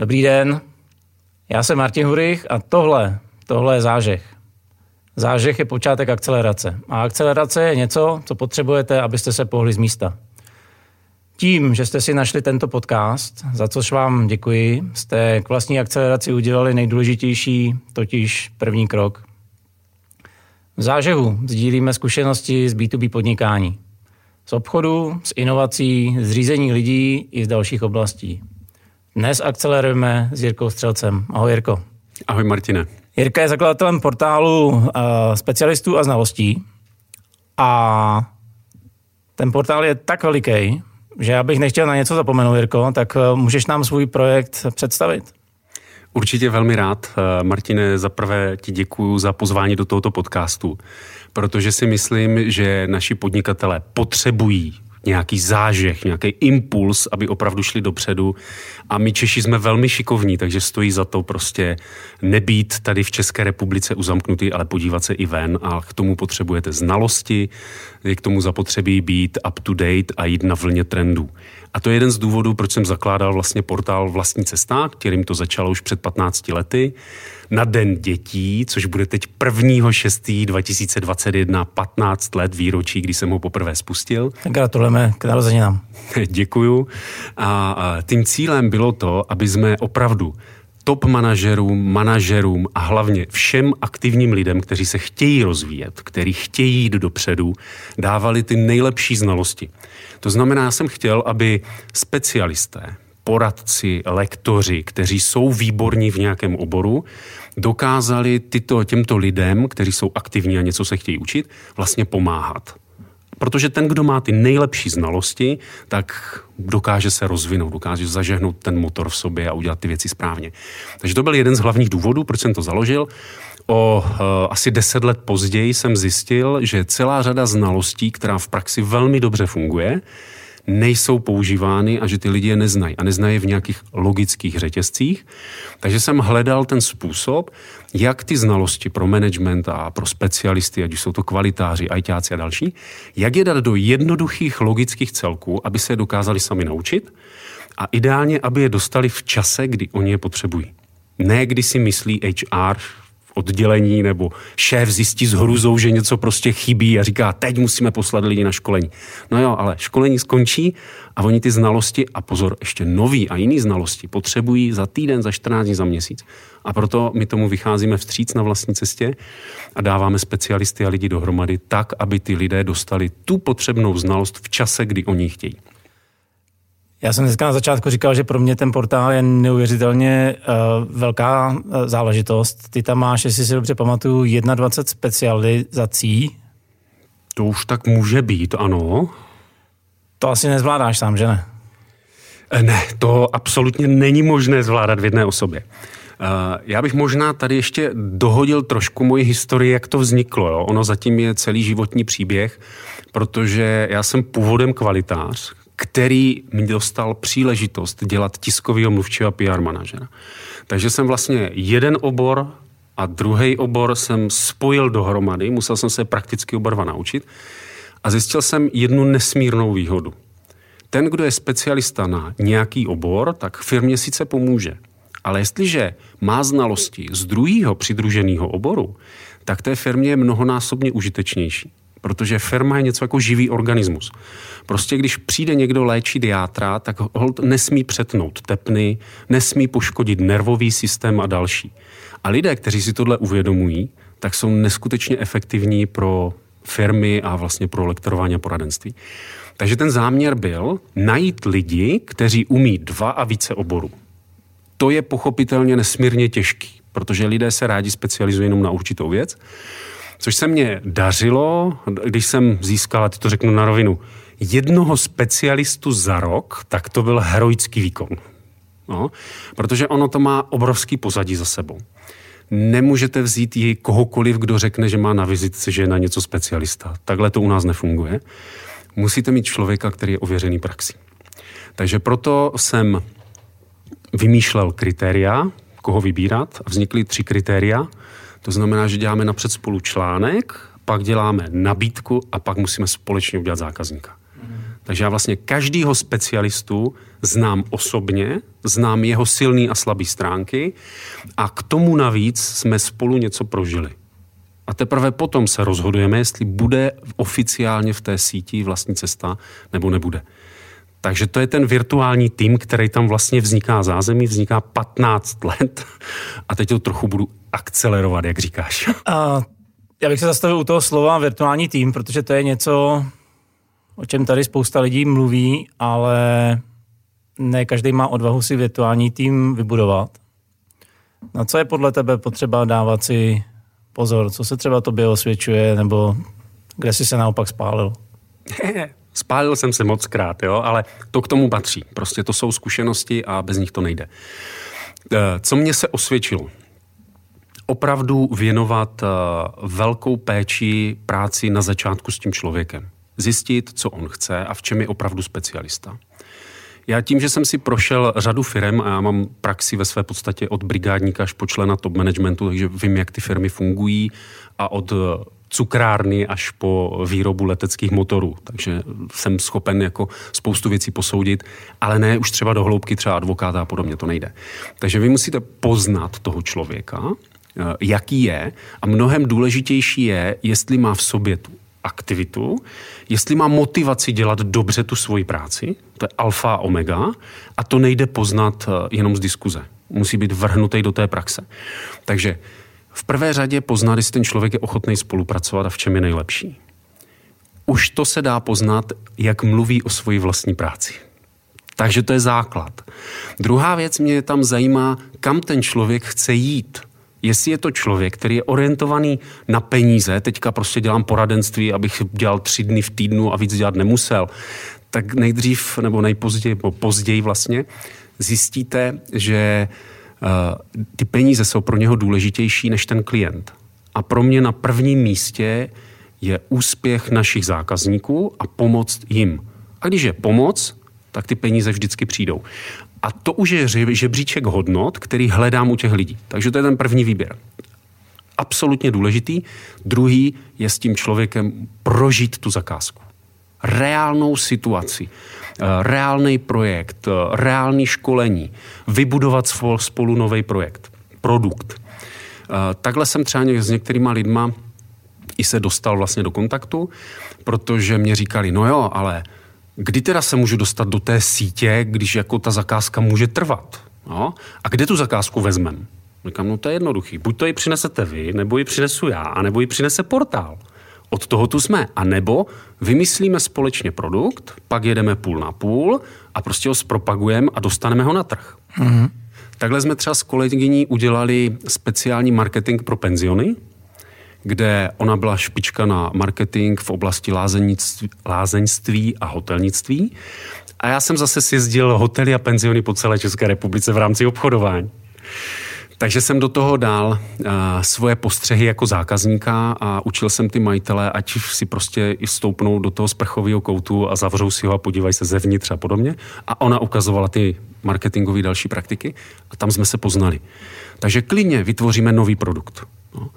Dobrý den, já jsem Martin Hurych a tohle je zážeh. Zážeh je počátek akcelerace. A akcelerace je něco, co potřebujete, abyste se pohli z místa. Tím, že jste si našli tento podcast, za což vám děkuji, jste k vlastní akceleraci udělali nejdůležitější, totiž první krok. V zážehu sdílíme zkušenosti z B2B podnikání, z obchodu, z inovací, z řízení lidí i z dalších oblastí. Dnes akcelerujeme s Jirkou Střelcem. Ahoj, Jirko. Ahoj, Martine. Jirka je zakladatelem portálu specialistů a znalostí a ten portál je tak veliký, že já bych nechtěl na něco zapomenout, Jirko, tak můžeš nám svůj projekt představit? Určitě velmi rád. Martine, zaprvé ti děkuju za pozvání do tohoto podcastu, protože si myslím, že naši podnikatelé potřebují nějaký zážeh, nějaký impuls, aby opravdu šli dopředu. A my Češi jsme velmi šikovní, takže stojí za to prostě nebýt tady v České republice uzamknutý, ale podívat se i ven. A k tomu potřebujete znalosti, je k tomu zapotřebí být up to date a jít na vlně trendů. A to je jeden z důvodů, proč jsem zakládal vlastně portál Vlastní cesta, kterým to začalo už před 15 lety, na Den dětí, což bude teď 1. 6. 2021, 15 let výročí, kdy jsem ho poprvé spustil. Gratulujeme k narozeninám. Děkuju. A tím cílem bylo to, aby jsme opravdu top manažerům a hlavně všem aktivním lidem, kteří se chtějí rozvíjet, kteří chtějí jít dopředu, dávali ty nejlepší znalosti. To znamená, já jsem chtěl, aby specialisté, poradci, lektoři, kteří jsou výborní v nějakém oboru, dokázali těmto lidem, kteří jsou aktivní a něco se chtějí učit, vlastně pomáhat. Protože ten, kdo má ty nejlepší znalosti, tak dokáže se rozvinout, dokáže zažehnout ten motor v sobě a udělat ty věci správně. Takže to byl jeden z hlavních důvodů, proč jsem to založil. Asi 10 let později jsem zjistil, že celá řada znalostí, která v praxi velmi dobře funguje, nejsou používány a že ty lidi je neznají. A neznají v nějakých logických řetězcích. Takže jsem hledal ten způsob, jak ty znalosti pro management a pro specialisty, ať už jsou to kvalitáři, ajťáci a další, jak je dát do jednoduchých logických celků, aby se je dokázali sami naučit a ideálně, aby je dostali v čase, kdy oni je potřebují. Ne, kdy si myslí HR oddělení nebo šéf zjistí s hrůzou, že něco prostě chybí a říká, teď musíme poslat lidi na školení. No jo, ale školení skončí a oni ty znalosti a pozor, ještě nový a jiný znalosti potřebují za týden, za 14 dní, za měsíc. A proto my tomu vycházíme vstříc na vlastní cestě a dáváme specialisty a lidi dohromady tak, aby ty lidé dostali tu potřebnou znalost v čase, kdy oni chtějí. Já jsem dneska na začátku říkal, že pro mě ten portál je neuvěřitelně velká záležitost. Ty tam máš, jestli si dobře pamatuju, 21 specializací. To už tak může být, ano. To asi nezvládáš sám, že ne? Ne, to absolutně není možné zvládat v jedné osobě. Já bych možná tady ještě dohodil trošku moji historii, jak to vzniklo. Jo? Ono zatím je celý životní příběh, protože já jsem původem kvalitář, který mi dostal příležitost dělat tiskovýho mluvčího a PR manažera. Takže jsem vlastně jeden obor a druhý obor jsem spojil dohromady, musel jsem se prakticky oba dva naučit a zjistil jsem jednu nesmírnou výhodu. Ten, kdo je specialista na nějaký obor, tak firmě sice pomůže, ale jestliže má znalosti z druhého přidruženého oboru, tak té firmě je mnohonásobně užitečnější. Protože firma je něco jako živý organismus. Prostě když přijde někdo léčit játra, tak holt nesmí přetnout tepny, nesmí poškodit nervový systém a další. A lidé, kteří si tohle uvědomují, tak jsou neskutečně efektivní pro firmy a vlastně pro lektorování a poradenství. Takže ten záměr byl najít lidi, kteří umí 2 a více oborů. To je pochopitelně nesmírně těžký, protože lidé se rádi specializují jenom na určitou věc. Což se mně dařilo, když jsem získal, a teď to řeknu na rovinu, 1 specialistu za rok, tak to byl heroický výkon. No, protože ono to má obrovský pozadí za sebou. Nemůžete vzít jej kohokoliv, kdo řekne, že má na vizitce, že je na něco specialista. Takhle to u nás nefunguje. Musíte mít člověka, který je ověřený praxí. Takže proto jsem vymýšlel kritéria, koho vybírat, a vznikly 3 kritéria. To znamená, že děláme napřed spolu článek, pak děláme nabídku a pak musíme společně udělat zákazníka. Takže já vlastně každýho specialistu znám osobně, znám jeho silné a slabé stránky a k tomu navíc jsme spolu něco prožili. A teprve potom se rozhodujeme, jestli bude oficiálně v té síti vlastní cesta nebo nebude. Takže to je ten virtuální tým, který tam vlastně vzniká zázemí, vzniká 15 let a teď to trochu budu akcelerovat, jak říkáš. Já bych se zastavil u toho slova virtuální tým, protože to je něco, o čem tady spousta lidí mluví, ale ne každý má odvahu si virtuální tým vybudovat. Na co je podle tebe potřeba dávat si pozor? Co se třeba tobě osvědčuje, nebo kde jsi se naopak spálil? Spálil jsem se moc krát, jo, ale to k tomu patří. Prostě to jsou zkušenosti a bez nich to nejde. Co mě se osvědčilo? Opravdu věnovat velkou péči práci na začátku s tím člověkem. Zjistit, co on chce a v čem je opravdu specialista. Já tím, že jsem si prošel řadu firem a já mám praxi ve své podstatě od brigádníka až po člena top managementu, takže vím, jak ty firmy fungují a od cukrárny až po výrobu leteckých motorů. Takže jsem schopen jako spoustu věcí posoudit, ale ne už třeba do hloubky, třeba advokáta a podobně, to nejde. Takže vy musíte poznat toho člověka, jaký je, a mnohem důležitější je, jestli má v sobě tu aktivitu, jestli má motivaci dělat dobře tu svoji práci, to je alfa a omega, a to nejde poznat jenom z diskuze. Musí být vrhnutý do té praxe. Takže v prvé řadě poznat, jestli ten člověk je ochotný spolupracovat a v čem je nejlepší. Už to se dá poznat, jak mluví o svoji vlastní práci. Takže to je základ. Druhá věc mě tam zajímá, kam ten člověk chce jít. Jestli je to člověk, který je orientovaný na peníze, teďka prostě dělám poradenství, abych dělal 3 dny v týdnu a víc dělat nemusel, tak nejdřív nebo nejpozději, nebo později vlastně, zjistíte, že ty peníze jsou pro něho důležitější než ten klient. A pro mě na prvním místě je úspěch našich zákazníků a pomoc jim. A když je pomoc, tak ty peníze vždycky přijdou. A to už je žebříček hodnot, který hledám u těch lidí. Takže to je ten první výběr. Absolutně důležitý. Druhý je s tím člověkem prožít tu zakázku. Reálnou situaci, reálný projekt, reálný školení, vybudovat spolu nový projekt, produkt. Takhle jsem třeba s některýma lidma i se dostal vlastně do kontaktu, protože mě říkali, no jo, ale kdy teda se můžu dostat do té sítě, když jako ta zakázka může trvat? No? A kde tu zakázku vezmem? Říkám, no to je jednoduchý. Buď to ji přinesete vy, nebo ji přinesu já, anebo ji přinese portál. Od toho tu jsme. A nebo vymyslíme společně produkt, pak jedeme půl na půl a prostě ho zpropagujeme a dostaneme ho na trh. Mm-hmm. Takhle jsme třeba s kolegyní udělali speciální marketing pro penziony, kde ona byla špička na marketing v oblasti lázeňství a hotelnictví. A já jsem zase sjezdil hotely a penziony po celé České republice v rámci obchodování. Takže jsem do toho dal svoje postřehy jako zákazníka a učil jsem ty majitele, ať si prostě stoupnou do toho sprchového koutu a zavřou si ho a podívají se zevnitř a podobně. A ona ukazovala ty marketingové další praktiky a tam jsme se poznali. Takže klidně vytvoříme nový produkt. No.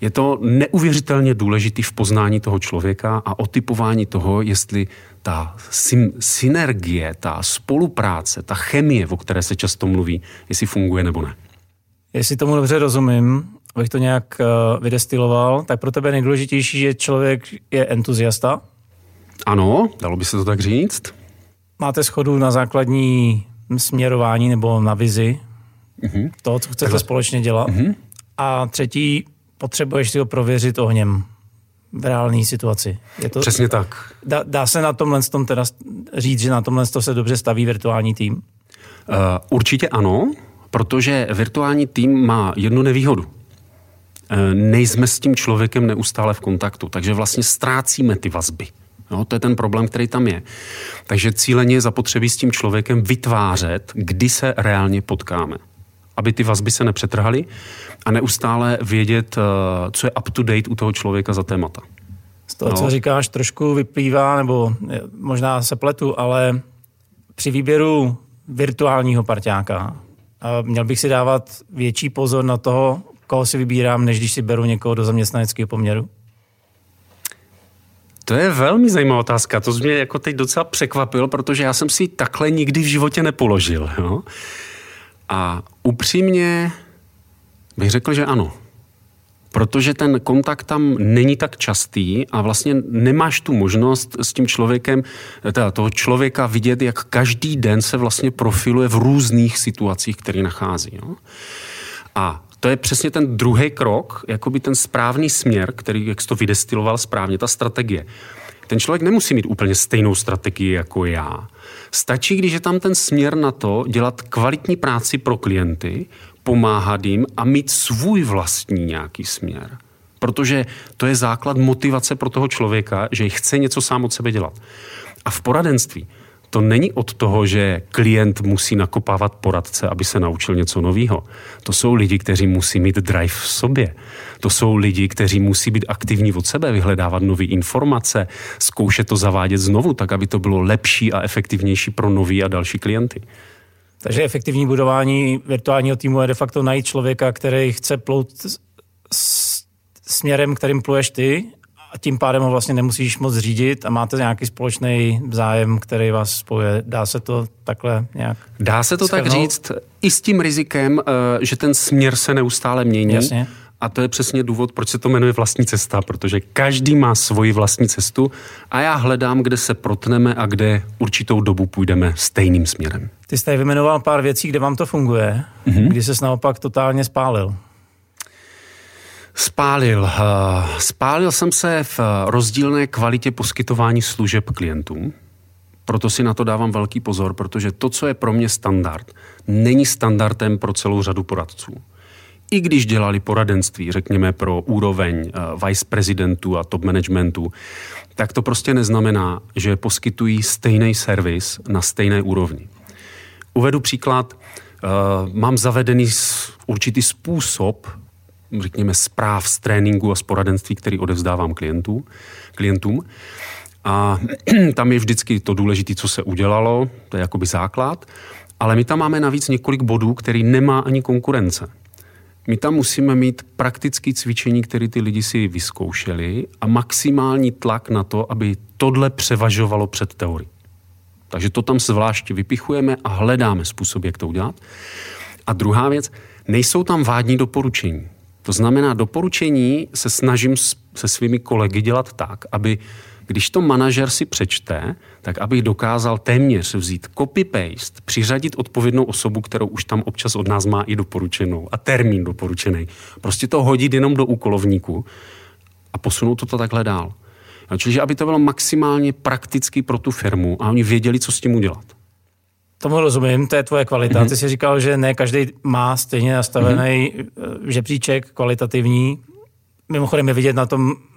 Je to neuvěřitelně důležitý v poznání toho člověka a otypování toho, jestli ta synergie, ta spolupráce, ta chemie, o které se často mluví, jestli funguje nebo ne. Jestli tomu dobře rozumím, abych to nějak vydestiloval, tak pro tebe nejdůležitější, že člověk je entuziasta? Ano, dalo by se to tak říct. Máte shodu na základní směrování nebo na vizi toho, co chcete společně dělat. A třetí, potřebuješ si ho prověřit ohněm v reálné situaci. Je to, přesně tak. Dá se na tomhle tom teda říct, že na tomhle se dobře staví virtuální tým? Určitě ano, protože virtuální tým má jednu nevýhodu. Nejsme s tím člověkem neustále v kontaktu, takže vlastně ztrácíme ty vazby. No, to je ten problém, který tam je. Takže cíleně je zapotřebí s tím člověkem vytvářet, kdy se reálně potkáme, aby ty vazby se nepřetrhaly a neustále vědět, co je up to date u toho člověka za témata. Z toho, co říkáš, trošku vyplývá, nebo možná se pletu, ale při výběru virtuálního parťáka měl bych si dávat větší pozor na toho, koho si vybírám, než když si beru někoho do zaměstnaneckého poměru? To je velmi zajímavá otázka. To mě jako teď docela překvapilo, protože já jsem si takhle nikdy v životě nepoložil. Jo? A upřímně bych řekl, že ano. Protože ten kontakt tam není tak častý a vlastně nemáš tu možnost s tím člověkem, teda toho člověka vidět, jak každý den se vlastně profiluje v různých situacích, které nachází. Jo? A to je přesně ten druhý krok, jakoby ten správný směr, který, jak jsi to vydestiloval správně, ta strategie. Ten člověk nemusí mít úplně stejnou strategii jako já. Stačí, když je tam ten směr na to, dělat kvalitní práci pro klienty, pomáhat jim a mít svůj vlastní nějaký směr. Protože to je základ motivace pro toho člověka, že chce něco sám od sebe dělat. A v poradenství to není od toho, že klient musí nakopávat poradce, aby se naučil něco nového. To jsou lidi, kteří musí mít drive v sobě. To jsou lidi, kteří musí být aktivní od sebe, vyhledávat nové informace, zkoušet to zavádět znovu, tak aby to bylo lepší a efektivnější pro nový a další klienty. Takže efektivní budování virtuálního týmu je de facto najít člověka, který chce plout směrem, kterým pluješ ty, a tím pádem ho vlastně nemusíš moc řídit a máte nějaký společný zájem, který vás spojuje. Dá se to takhle nějak? Dá se to tak říct i s tím rizikem, že ten směr se neustále mění. Jasně. A to je přesně důvod, proč se to jmenuje vlastní cesta, protože každý má svoji vlastní cestu a já hledám, kde se protneme a kde určitou dobu půjdeme stejným směrem. Ty jsi tady vymenoval pár věcí, kde vám to funguje, kdy ses naopak totálně spálil. Spálil jsem se v rozdílné kvalitě poskytování služeb klientům. Proto si na to dávám velký pozor, protože to, co je pro mě standard, není standardem pro celou řadu poradců. I když dělali poradenství, řekněme, pro úroveň viceprezidentů a top managementu, tak to prostě neznamená, že poskytují stejný servis na stejné úrovni. Uvedu příklad. Mám zavedený určitý způsob, řekněme, zpráv z tréninku a z poradenství, který odevzdávám klientům. A tam je vždycky to důležité, co se udělalo, to je jakoby základ, ale my tam máme navíc několik bodů, který nemá ani konkurence. My tam musíme mít praktické cvičení, které ty lidi si vyzkoušeli a maximální tlak na to, aby tohle převažovalo před teorií. Takže to tam zvláště vypichujeme a hledáme způsob, jak to udělat. A druhá věc, nejsou tam vágní doporučení. To znamená, doporučení se snažím se svými kolegy dělat tak, aby když to manažer si přečte, tak aby dokázal téměř vzít copy-paste, přiřadit odpovědnou osobu, kterou už tam občas od nás má i doporučenou a termín doporučený. Prostě to hodit jenom do úkolovníku a posunout to takhle dál. Čili, aby to bylo maximálně prakticky pro tu firmu a oni věděli, co s tím udělat. Tomu rozumím, to je tvoje kvalita. Ty jsi říkal, že ne každý má stejně nastavený žebříček kvalitativní. Mimochodem je vidět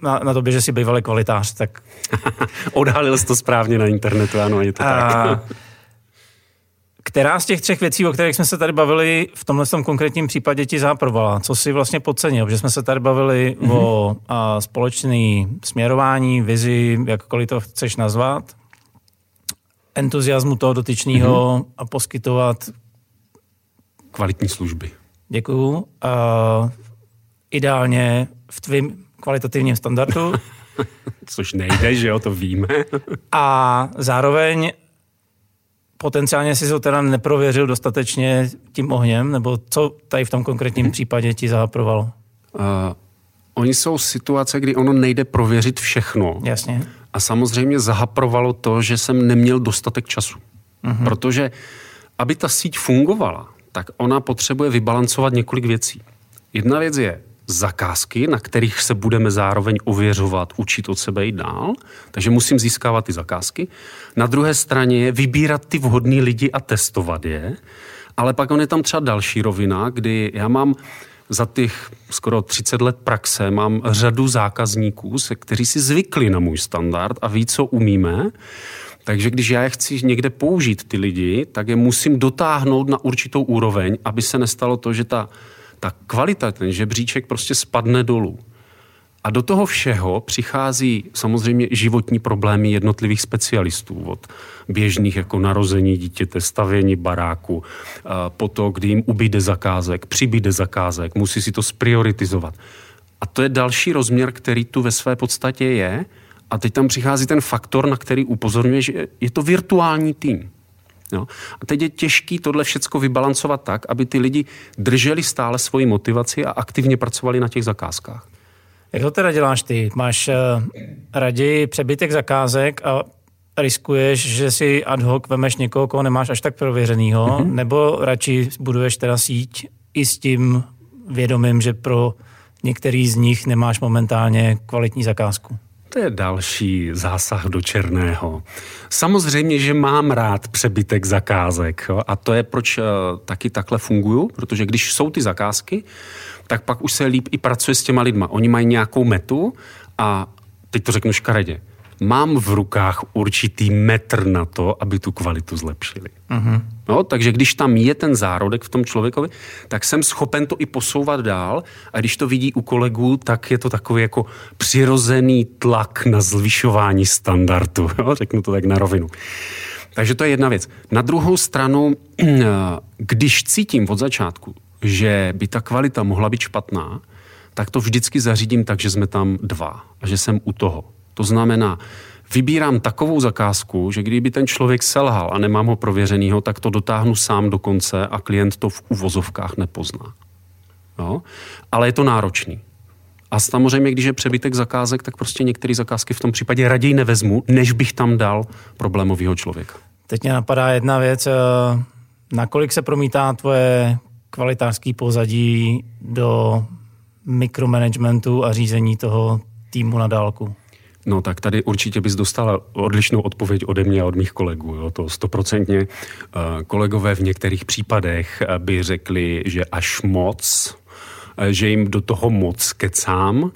na tobě, že jsi bývalý kvalitář. Tak... Odhalil jsi to správně na internetu, ano, je to tak. Která z těch třech věcí, o kterých jsme se tady bavili, v tomhle konkrétním případě ti záprovala? Co jsi vlastně podcenil? Protože jsme se tady bavili o společný směrování, vizi, jakkoliv to chceš nazvat, entuziasmu toho dotyčného a poskytovat... kvalitní služby. Děkuju. Ideálně v tvým kvalitativním standardu. Což nejde, že jo, to víme. A zároveň potenciálně si to teda neprověřil dostatečně tím ohněm, nebo co tady v tom konkrétním případě ti záprovalo? Oni jsou situace, kdy ono nejde prověřit všechno. Jasně. A samozřejmě zahaprovalo to, že jsem neměl dostatek času. Protože aby ta síť fungovala, tak ona potřebuje vybalancovat několik věcí. Jedna věc je zakázky, na kterých se budeme zároveň ověřovat, učit od sebe i dál, takže musím získávat ty zakázky. Na druhé straně je vybírat ty vhodný lidi a testovat je, ale pak on je tam třeba další rovina, kdy já mám za těch skoro 30 let praxe, mám řadu zákazníků, kteří si zvykli na můj standard a ví, co umíme, takže když já chci někde použít ty lidi, tak je musím dotáhnout na určitou úroveň, aby se nestalo to, že ta kvalita, ten žebříček prostě spadne dolů. A do toho všeho přichází samozřejmě životní problémy jednotlivých specialistů. Od běžných jako narození dítěte, stavění baráku, po to, kdy jim ubyde zakázek, přibyde zakázek, musí si to sprioritizovat. A to je další rozměr, který tu ve své podstatě je A teď tam přichází ten faktor, na který upozorňuje, že je to virtuální tým. Jo? A teď je těžký tohle všecko vybalancovat tak, aby ty lidi drželi stále svoji motivaci a aktivně pracovali na těch zakázkách. Jak to teda děláš ty? Máš raději přebytek zakázek a riskuješ, že si ad hoc vemeš někoho, koho nemáš až tak prověřenýho, nebo radši buduješ teda síť i s tím vědomím, že pro některý z nich nemáš momentálně kvalitní zakázku? To je další zásah do černého. Samozřejmě, že mám rád přebytek zakázek, jo? A to je, proč taky takhle funguju, protože když jsou ty zakázky, tak pak už se líp i pracuje s těma lidma. Oni mají nějakou metu a teď to řeknu škaredě. Mám v rukách určitý metr na to, aby tu kvalitu zlepšili. Uh-huh. No, takže když tam je ten zárodek v tom člověkovi, tak jsem schopen to i posouvat dál a když to vidí u kolegů, tak je to takový jako přirozený tlak na zvyšování standardu. No, řeknu to tak na rovinu. Takže to je jedna věc. Na druhou stranu, když cítím od začátku, že by ta kvalita mohla být špatná, tak to vždycky zařídím tak, že jsme tam dva a že jsem u toho. To znamená, vybírám takovou zakázku, že kdyby ten člověk selhal a nemám ho prověřenýho, tak to dotáhnu sám do konce a klient to v uvozovkách nepozná. Jo? Ale je to náročný. A samozřejmě, když je přebytek zakázek, tak prostě některé zakázky v tom případě raději nevezmu, než bych tam dal problémového člověka. Teď mě napadá jedna věc. Nakolik se promítá tvoje kvalitářské pozadí do mikromanagementu a řízení toho týmu na dálku? No tak tady určitě bys dostala odlišnou odpověď ode mě a od mých kolegů, jo, to 100%. Kolegové v některých případech by řekli, že až moc, že jim do toho moc kecám.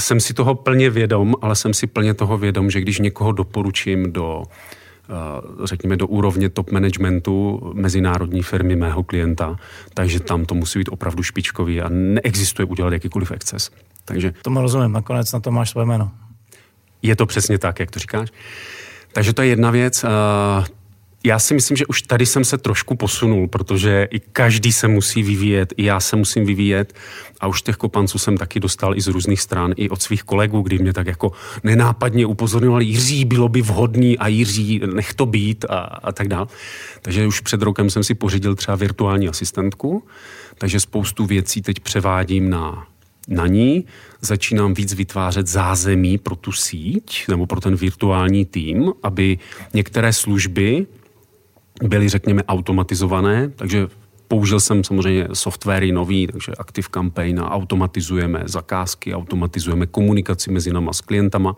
Jsem si toho plně vědom, ale jsem si plně toho vědom, že když někoho doporučím do, řekněme, do úrovně top managementu mezinárodní firmy mého klienta, takže tam to musí být opravdu špičkový a neexistuje udělat jakýkoliv exces. Takže tomu rozumím, nakonec na to máš své jméno. Je to přesně tak, jak to říkáš. Takže to je jedna věc. Já si myslím, že už tady jsem se trošku posunul, protože i každý se musí vyvíjet, i já se musím vyvíjet a už těch kopanců jsem taky dostal i z různých stran, i od svých kolegů, kdy mě tak jako nenápadně upozorňovali, Jiří, bylo by vhodný a Jiří, nech to být a tak dál. Takže už před rokem jsem si pořídil třeba virtuální asistentku, takže spoustu věcí teď převádím na ní, začínám víc vytvářet zázemí pro tu síť nebo pro ten virtuální tým, aby některé služby byly, řekněme, automatizované, takže použil jsem samozřejmě softwary nový, takže Active Campaign a automatizujeme zakázky, automatizujeme komunikaci mezi náma s klientama,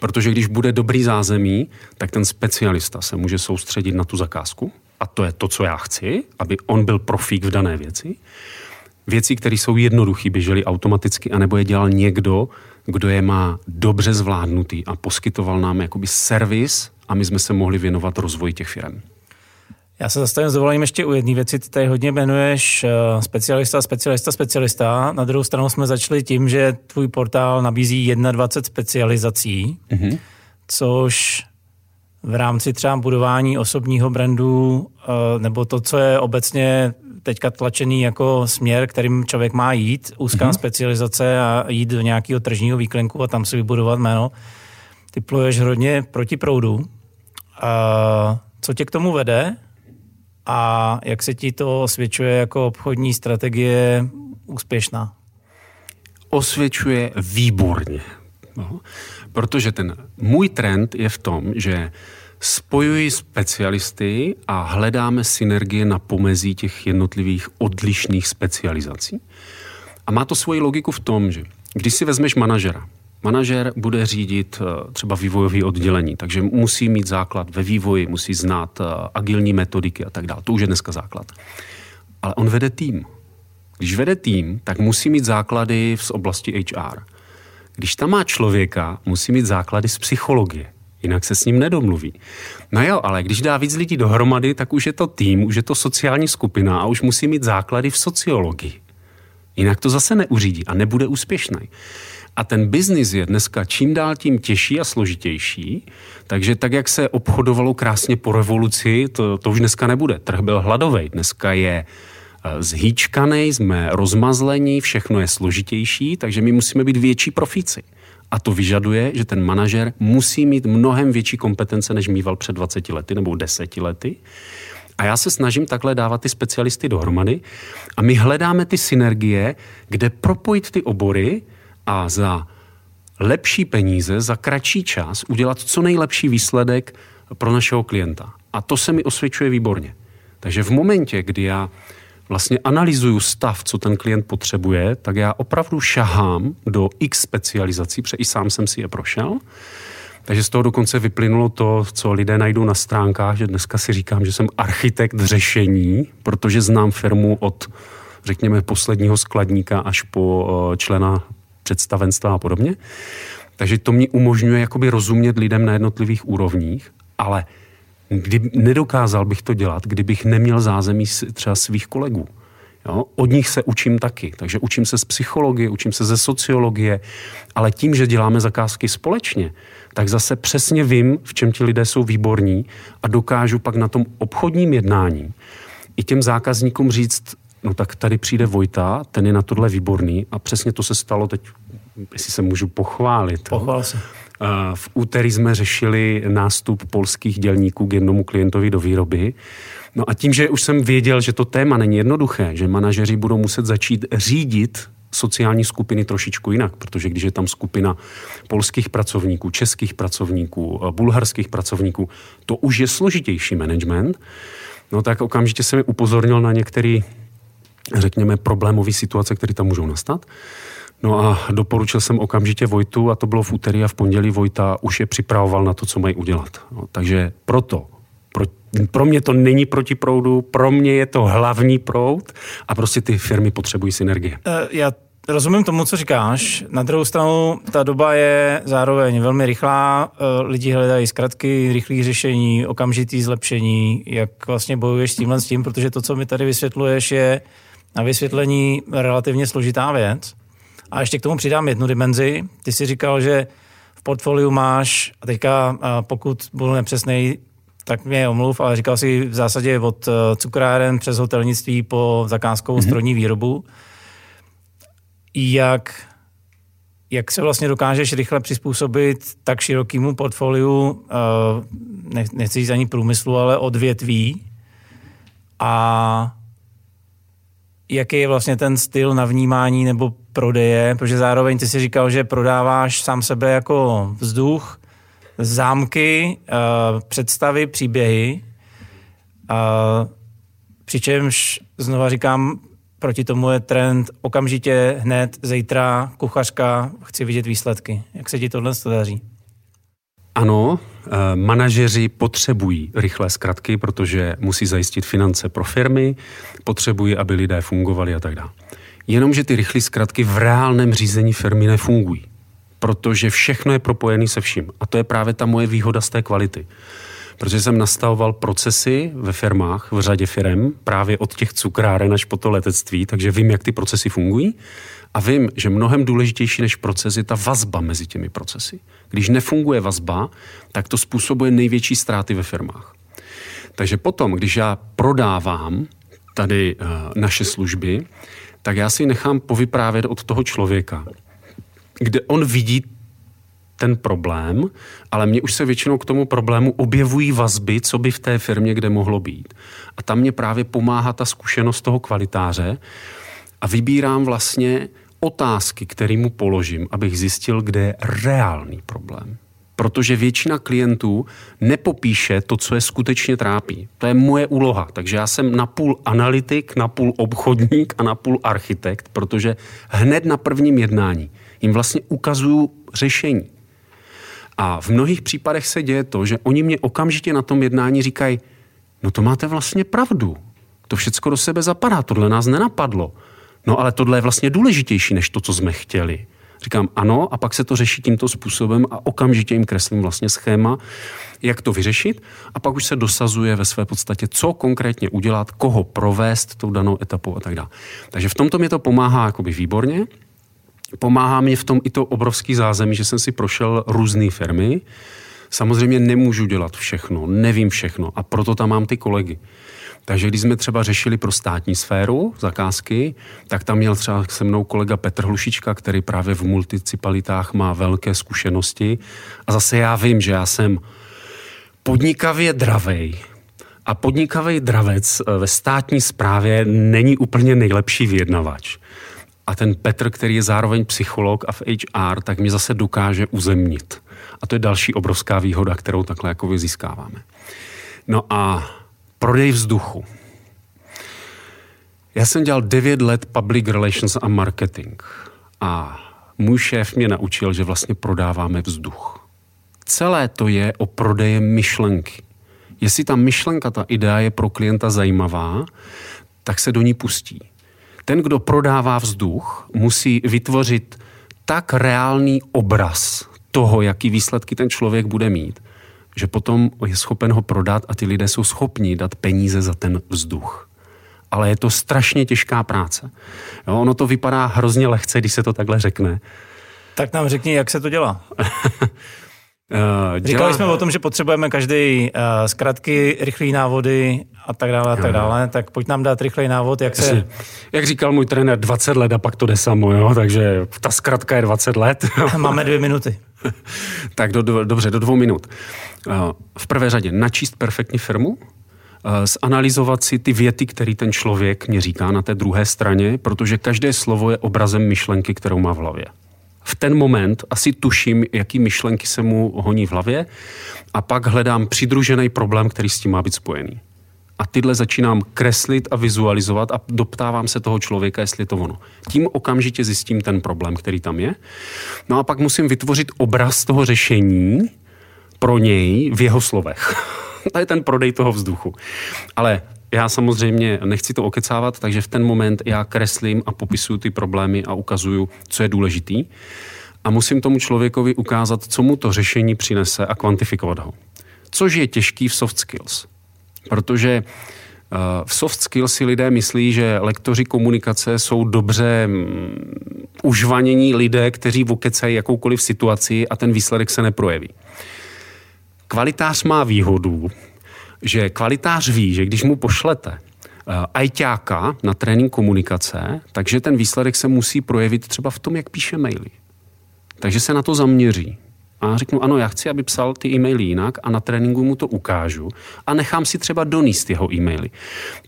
protože když bude dobrý zázemí, tak ten specialista se může soustředit na tu zakázku a to je to, co já chci, aby on byl profík v dané věci. Věci, které jsou jednoduché, běžely automaticky, anebo je dělal někdo, kdo je má dobře zvládnutý a poskytoval nám jakoby servis a my jsme se mohli věnovat rozvoji těch firem. Já se zastavím s dovolením ještě u jedné věci. Ty tady hodně jmenuješ specialista. Na druhou stranu jsme začali tím, že tvůj portál nabízí 21 specializací, což v rámci třeba budování osobního brandu nebo to, co je obecně teďka tlačený jako směr, kterým člověk má jít, úzká specializace a jít do nějakého tržního výklenku a tam si vybudovat jméno. Ty pluješ hodně proti proudu. A co tě k tomu vede a jak se ti to osvědčuje jako obchodní strategie úspěšná? Osvědčuje výborně. No, protože ten můj trend je v tom, že spojuji specialisty a hledáme synergie na pomezí těch jednotlivých odlišných specializací. A má to svoji logiku v tom, že když si vezmeš manažera, manažer bude řídit třeba vývojové oddělení, takže musí mít základ ve vývoji, musí znát agilní metodiky a tak dále. To už je dneska základ. Ale on vede tým. Když vede tým, tak musí mít základy z oblasti HR. Když tam má člověka, musí mít základy z psychologie. Jinak se s ním nedomluví. No jo, ale když dá víc lidí dohromady, tak už je to tým, už je to sociální skupina a už musí mít základy v sociologii. Jinak to zase neuřídí a nebude úspěšný. A ten biznis je dneska čím dál tím těžší a složitější, takže tak, jak se obchodovalo krásně po revoluci, to už dneska nebude. Trh byl hladovej, dneska je zhýčkanej, jsme rozmazlení, všechno je složitější, takže my musíme být větší profíci. A to vyžaduje, že ten manažer musí mít mnohem větší kompetence, než míval před 20 lety nebo 10 lety. A já se snažím takhle dávat ty specialisty dohromady a my hledáme ty synergie, kde propojit ty obory a za lepší peníze, za kratší čas udělat co nejlepší výsledek pro našeho klienta. A to se mi osvědčuje výborně. Takže v momentě, kdy já vlastně analyzuju stav, co ten klient potřebuje, tak já opravdu šahám do x specializací, protože i sám jsem si je prošel. Takže z toho dokonce vyplynulo to, co lidé najdou na stránkách, že dneska si říkám, že jsem architekt řešení, protože znám firmu od, řekněme, posledního skladníka až po člena představenstva a podobně. Takže to mi umožňuje jakoby rozumět lidem na jednotlivých úrovních, ale nedokázal bych to dělat, kdybych neměl zázemí třeba svých kolegů. Jo? Od nich se učím taky. Takže učím se z psychologie, učím se ze sociologie, ale tím, že děláme zakázky společně, tak zase přesně vím, v čem ti lidé jsou výborní a dokážu pak na tom obchodním jednání i těm zákazníkům říct, no tak tady přijde Vojta, ten je na tohle výborný a přesně to se stalo teď, jestli se můžu pochválit. Pochvál se. V úterý jsme řešili nástup polských dělníků k jednomu klientovi do výroby. No a tím, že už jsem věděl, že to téma není jednoduché, že manažeři budou muset začít řídit sociální skupiny trošičku jinak, protože když je tam skupina polských pracovníků, českých pracovníků, bulharských pracovníků, to už je složitější management, no tak okamžitě jsem je upozornil na některé, řekněme, problémové situace, které tam můžou nastat. No a doporučil jsem okamžitě Vojtu a to bylo v úterý a v pondělí Vojta už je připravoval na to, co mají udělat. No, takže proto, pro mě to není proti proudu, pro mě je to hlavní proud a prostě ty firmy potřebují synergie. Já rozumím tomu, co říkáš. Na druhou stranu ta doba je zároveň velmi rychlá, lidi hledají zkratky, rychlé řešení, okamžitý zlepšení, jak vlastně bojuješ s tímhle s tím, protože to, co mi tady vysvětluješ, je na vysvětlení relativně složitá věc. A ještě k tomu přidám jednu dimenzi. Ty jsi říkal, že v portfoliu máš, a teďka pokud budu nepřesnej, tak mě omluv, ale říkal jsi v zásadě od cukráren přes hotelnictví po zakázkovou strojní výrobu. Jak se vlastně dokážeš rychle přizpůsobit tak širokému portfoliu, nechci jít ani průmyslu, ale odvětví a jaký je vlastně ten styl navnímání nebo prodeje, protože zároveň ty si říkal, že prodáváš sám sebe jako vzduch, zámky, představy, příběhy, přičemž znova říkám, proti tomu je trend okamžitě, hned, zítra, kuchařka, chci vidět výsledky. Jak se ti tohle daří? Ano, manažeři potřebují rychlé zkratky, protože musí zajistit finance pro firmy, potřebují, aby lidé fungovali a tak dále. Jenomže ty rychlé zkratky v reálném řízení firmy nefungují, protože všechno je propojené se vším. A to je právě ta moje výhoda z té kvality. Protože jsem nastavoval procesy ve firmách, v řadě firem, právě od těch cukráren až po to letectví, takže vím, jak ty procesy fungují a vím, že mnohem důležitější než proces je ta vazba mezi těmi procesy. Když nefunguje vazba, tak to způsobuje největší ztráty ve firmách. Takže potom, když já prodávám tady naše služby, tak já si nechám povyprávět od toho člověka, kde on vidí ten problém, ale mně už se většinou k tomu problému objevují vazby, co by v té firmě kde mohlo být. A tam mě právě pomáhá ta zkušenost toho kvalitáře a vybírám vlastně otázky, které mu položím, abych zjistil, kde je reálný problém. Protože většina klientů nepopíše to, co je skutečně trápí. To je moje úloha, takže já jsem napůl analytik, napůl obchodník a napůl architekt, protože hned na prvním jednání jim vlastně ukazuju řešení. A v mnohých případech se děje to, že oni mě okamžitě na tom jednání říkají, no to máte vlastně pravdu, to všecko do sebe zapadá, tohle nás nenapadlo. No ale tohle je vlastně důležitější než to, co jsme chtěli. Říkám ano a pak se to řeší tímto způsobem a okamžitě jim kreslím vlastně schéma, jak to vyřešit a pak už se dosazuje ve své podstatě, co konkrétně udělat, koho provést tou danou etapou a tak dále. Takže v tomto mě to pomáhá jakoby výborně. Pomáhá mě v tom i to obrovský zázemí, že jsem si prošel různé firmy. Samozřejmě nemůžu dělat všechno, nevím všechno a proto tam mám ty kolegy. Takže když jsme třeba řešili pro státní sféru zakázky, tak tam měl třeba se mnou kolega Petr Hlušička, který právě v municipalitách má velké zkušenosti. A zase já vím, že já jsem podnikavě dravej. A podnikavý dravec ve státní správě není úplně nejlepší vyjednavač. A ten Petr, který je zároveň psycholog a v HR, tak mě zase dokáže uzemnit. A to je další obrovská výhoda, kterou takhle jako získáváme. No a prodej vzduchu. Já jsem dělal 9 let public relations a marketing. A můj šéf mě naučil, že vlastně prodáváme vzduch. Celé to je o prodeji myšlenky. Jestli ta myšlenka, ta idea je pro klienta zajímavá, tak se do ní pustí. Ten, kdo prodává vzduch, musí vytvořit tak reálný obraz toho, jaký výsledky ten člověk bude mít, že potom je schopen ho prodat a ty lidé jsou schopni dát peníze za ten vzduch. Ale je to strašně těžká práce. Jo, ono to vypadá hrozně lehce, když se to takhle řekne. Tak nám řekni, jak se to dělá. Říkali jsme o tom, že potřebujeme každý zkratky, rychlý návody a tak dále. Tak pojď nám dát rychlej návod, jak se... Jak říkal můj trenér, 20 let a pak to jde samo, jo? Takže ta zkratka je 20 let. Máme 2 minuty. Tak dobře, do 2 minut. V prvé řadě načíst perfektní firmu, zanalyzovat si ty věty, které ten člověk mě říká na té druhé straně, protože každé slovo je obrazem myšlenky, kterou má v hlavě. V ten moment asi tuším, jaký myšlenky se mu honí v hlavě a pak hledám přidružený problém, který s tím má být spojený. A tyhle začínám kreslit a vizualizovat a doptávám se toho člověka, jestli je to ono. Tím okamžitě zjistím ten problém, který tam je. No a pak musím vytvořit obraz toho řešení pro něj v jeho slovech. To je ten prodej toho vzduchu. Ale já samozřejmě nechci to okecávat, takže v ten moment já kreslím a popisuju ty problémy a ukazuju, co je důležitý. A musím tomu člověkovi ukázat, co mu to řešení přinese a kvantifikovat ho. Což je těžký v soft skills. Protože v soft skills si lidé myslí, že lektoři komunikace jsou dobře užvanění lidé, kteří vokecají jakoukoliv situaci a ten výsledek se neprojeví. Kvalitář má výhodu, že kvalitář ví, že když mu pošlete ajťáka na trénink komunikace, takže ten výsledek se musí projevit třeba v tom, jak píše maily. Takže se na to zaměří. A řeknu, ano, já chci, aby psal ty e-maily jinak a na tréninku mu to ukážu a nechám si třeba donést jeho e-maily.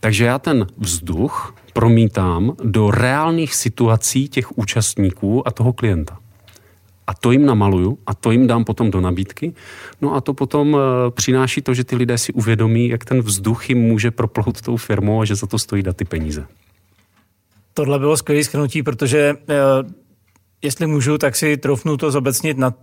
Takže já ten vzduch promítám do reálných situací těch účastníků a toho klienta. A to jim namaluju a to jim dám potom do nabídky. No a to potom přináší to, že ty lidé si uvědomí, jak ten vzduch jim může proplout tou firmou a že za to stojí dát ty peníze. Tohle bylo skvělé shrnutí, protože jestli můžu, tak si troufnu to zobecnit na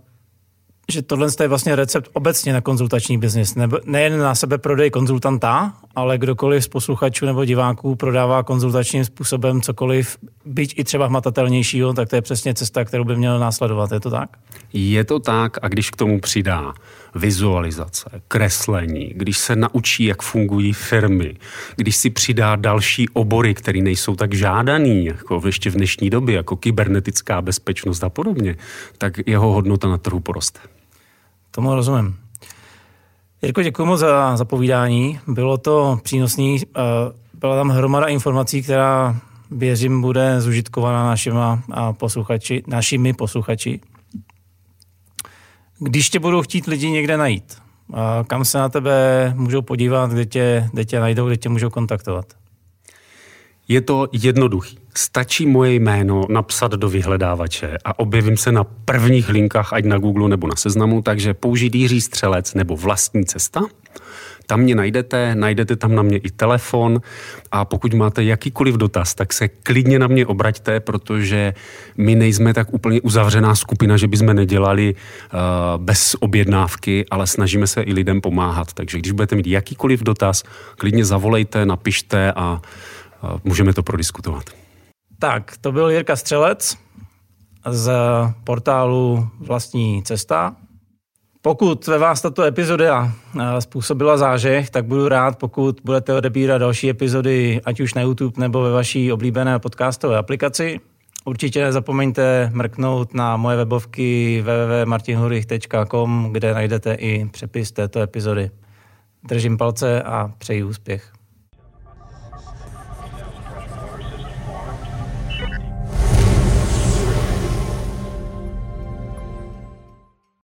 že tohle je vlastně recept obecně na konzultační biznis. Nejen na sebe prodej konzultanta, ale kdokoliv z posluchačů nebo diváků prodává konzultačním způsobem cokoliv, byť i třeba hmatatelnějšího, tak to je přesně cesta, kterou by měl následovat. Je to tak? Je to tak a když k tomu přidá vizualizace, kreslení, když se naučí, jak fungují firmy, když si přidá další obory, které nejsou tak žádaný, jako ještě v dnešní době, jako kybernetická bezpečnost a podobně, tak jeho hodnota na trhu poroste. Tomu rozumím. Jirko, děkuji moc za povídání. Bylo to přínosné. Byla tam hromada informací, která, věřím, bude zužitkována našimi posluchači. Když tě budou chtít lidi někde najít, kam se na tebe můžou podívat, kde tě najdou, kde tě můžou kontaktovat? Je to jednoduchý. Stačí moje jméno napsat do vyhledávače a objevím se na prvních linkách, ať na Google nebo na Seznamu, takže použít Jiří Střelec nebo Vlastní cesta. Tam mě najdete tam na mě i telefon a pokud máte jakýkoliv dotaz, tak se klidně na mě obraťte, protože my nejsme tak úplně uzavřená skupina, že bychom nedělali bez objednávky, ale snažíme se i lidem pomáhat. Takže když budete mít jakýkoliv dotaz, klidně zavolejte, napište a můžeme to prodiskutovat. Tak, to byl Jirka Střelec z portálu Vlastní cesta. Pokud ve vás tato epizoda způsobila zážeh, tak budu rád, pokud budete odebírat další epizody, ať už na YouTube nebo ve vaší oblíbené podcastové aplikaci. Určitě nezapomeňte mrknout na moje webovky www.martinhurych.com, kde najdete i přepis této epizody. Držím palce a přeji úspěch.